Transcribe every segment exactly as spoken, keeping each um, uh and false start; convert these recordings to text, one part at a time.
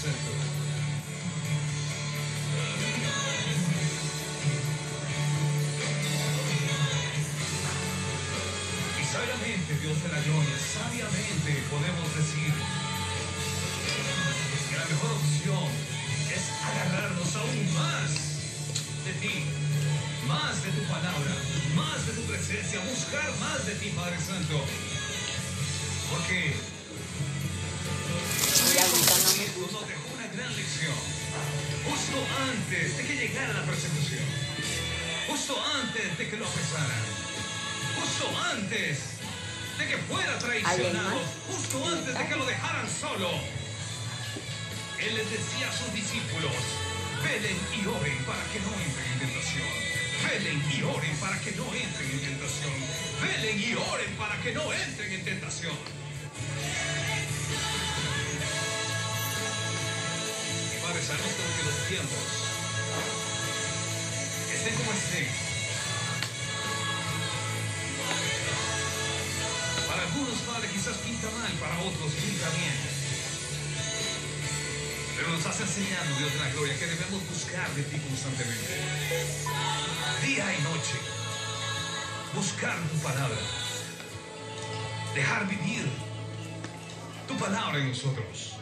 presente. Sabiamente, Dios de la gloria, sabiamente podemos decir que la mejor opción es agarrarnos aún más de ti, más de tu palabra, más de tu presencia, buscar más de ti, Padre Santo, porque Cristo nos dejó una gran lección justo antes de que llegara la persecución, justo antes de que lo apresaran, justo antes de que fuera traicionado, justo antes de que lo dejaran solo. Él les decía a sus discípulos: velen y oren para que no entren en tentación. Velen y oren para que no entren en tentación. Velen y oren para que no entren en tentación. Padre, sabemos que los tiempos estén como estén. Para algunos, Padre, quizás pinta mal, para otros pinta bien. Pero nos has enseñado, Dios de la gloria, que debemos buscar de ti constantemente. Día y noche. Buscar tu palabra. Dejar vivir tu palabra en nosotros.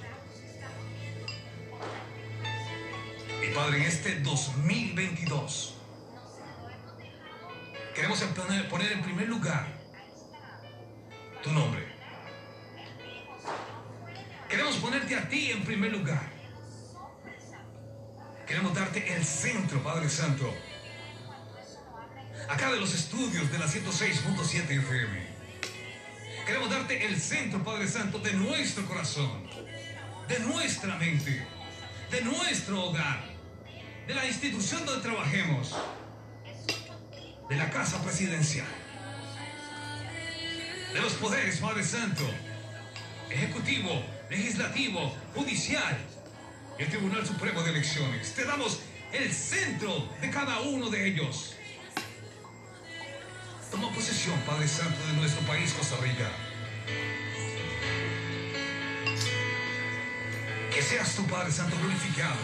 Y Padre, en este dos mil veintidós, queremos poner en primer lugar tu nombre. Queremos ponerte a ti en primer lugar. Queremos darte el centro, Padre Santo, acá de los estudios de la ciento seis punto siete F M. Queremos darte el centro, Padre Santo, de nuestro corazón, de nuestra mente, de nuestro hogar, de la institución donde trabajemos, de la casa presidencial, de los poderes, Padre Santo, ejecutivo, legislativo, judicial y el Tribunal Supremo de Elecciones. Te damos el centro de cada uno de ellos. Toma posesión, Padre Santo, de nuestro país, Costa Rica. Que seas tu, Padre Santo, glorificado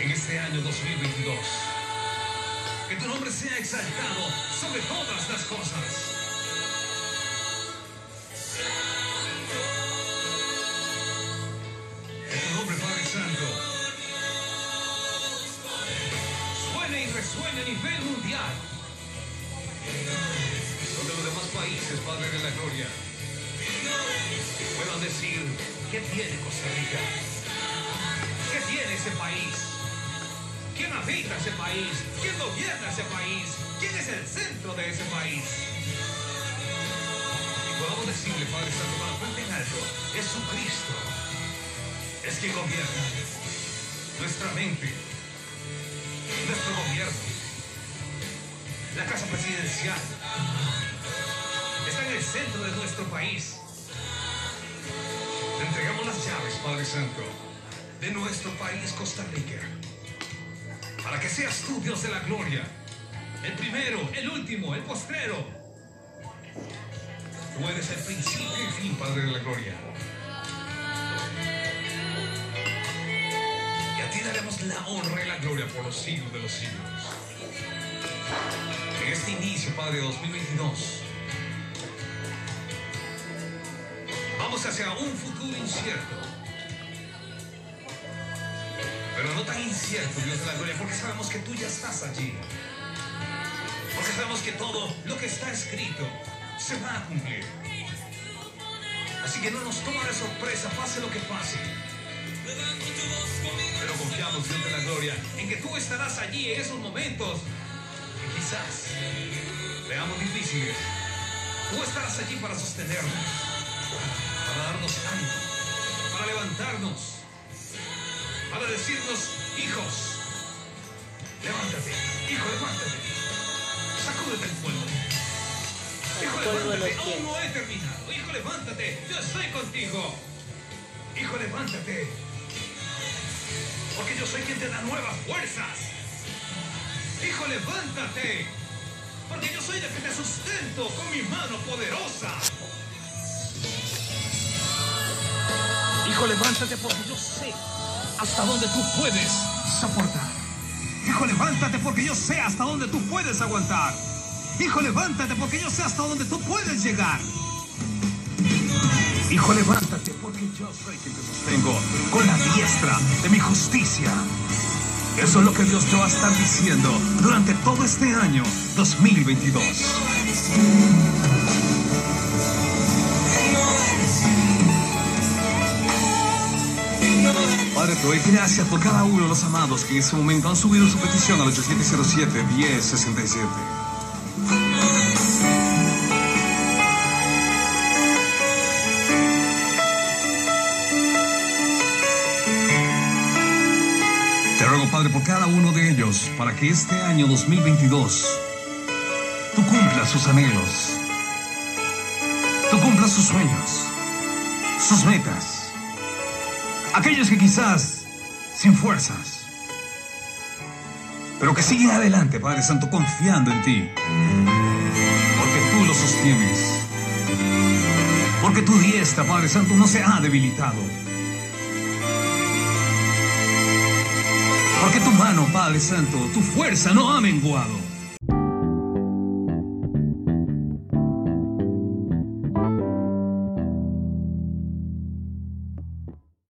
en este año dos mil veintidós. Que tu nombre sea exaltado sobre todas las cosas. Suena a nivel mundial, donde los demás países, Padre de la gloria, puedan decir: ¿qué tiene Costa Rica? ¿Qué tiene ese país? ¿Quién habita ese país? ¿Quién gobierna ese país? ¿Quién es el centro de ese país? Y podamos decirle, Padre Santo, para frente en alto: Jesucristo es quien gobierna nuestra mente, nuestro gobierno, la casa presidencial, está en el centro de nuestro país. Te entregamos las llaves, Padre Santo, de nuestro país, Costa Rica, para que seas tú, Dios de la gloria, el primero, el último, el postrero. Tú eres el principio y fin, Padre de la gloria. Te daremos la honra y la gloria por los siglos de los siglos. En este inicio, Padre, dos mil veintidós, vamos hacia un futuro incierto, pero no tan incierto, Dios de la gloria, porque sabemos que tú ya estás allí, porque sabemos que todo lo que está escrito se va a cumplir. Así que no nos toma de sorpresa, pase lo que pase. Pero confiamos, Dios de la gloria, en que tú estarás allí en esos momentos que quizás veamos difíciles. Tú estarás allí para sostenernos, para darnos ánimo, para levantarnos, para decirnos: hijos, levántate, hijo, levántate, sacúdete el polvo, hijo, levántate, aún no he terminado, hijo, levántate, yo estoy contigo, hijo, levántate, porque yo soy quien te da nuevas fuerzas. Hijo, levántate, porque yo soy el que te sustento con mi mano poderosa. Hijo, Hijo, levántate porque yo sé hasta dónde tú puedes soportar. Hijo, levántate porque yo sé hasta dónde tú puedes aguantar. Hijo, levántate porque yo sé hasta dónde tú puedes llegar. Hijo, levántate porque yo soy quien te sostengo con la diestra de mi justicia. Eso es lo que Dios te va a estar diciendo durante todo este año dos mil veintidós. Padre, te doy gracias por cada uno de los amados que en este momento han subido su petición al ochenta y siete cero siete diez sesenta y siete. Te ruego, Padre, por cada uno de ellos, para que este año dos mil veintidós tú cumplas sus anhelos, tú cumplas sus sueños, sus metas. Aquellos que quizás sin fuerzas, pero que siguen adelante, Padre Santo, confiando en ti, porque tú los sostienes, porque tu diestra, Padre Santo, no se ha debilitado, porque tu mano, Padre Santo, tu fuerza no ha menguado.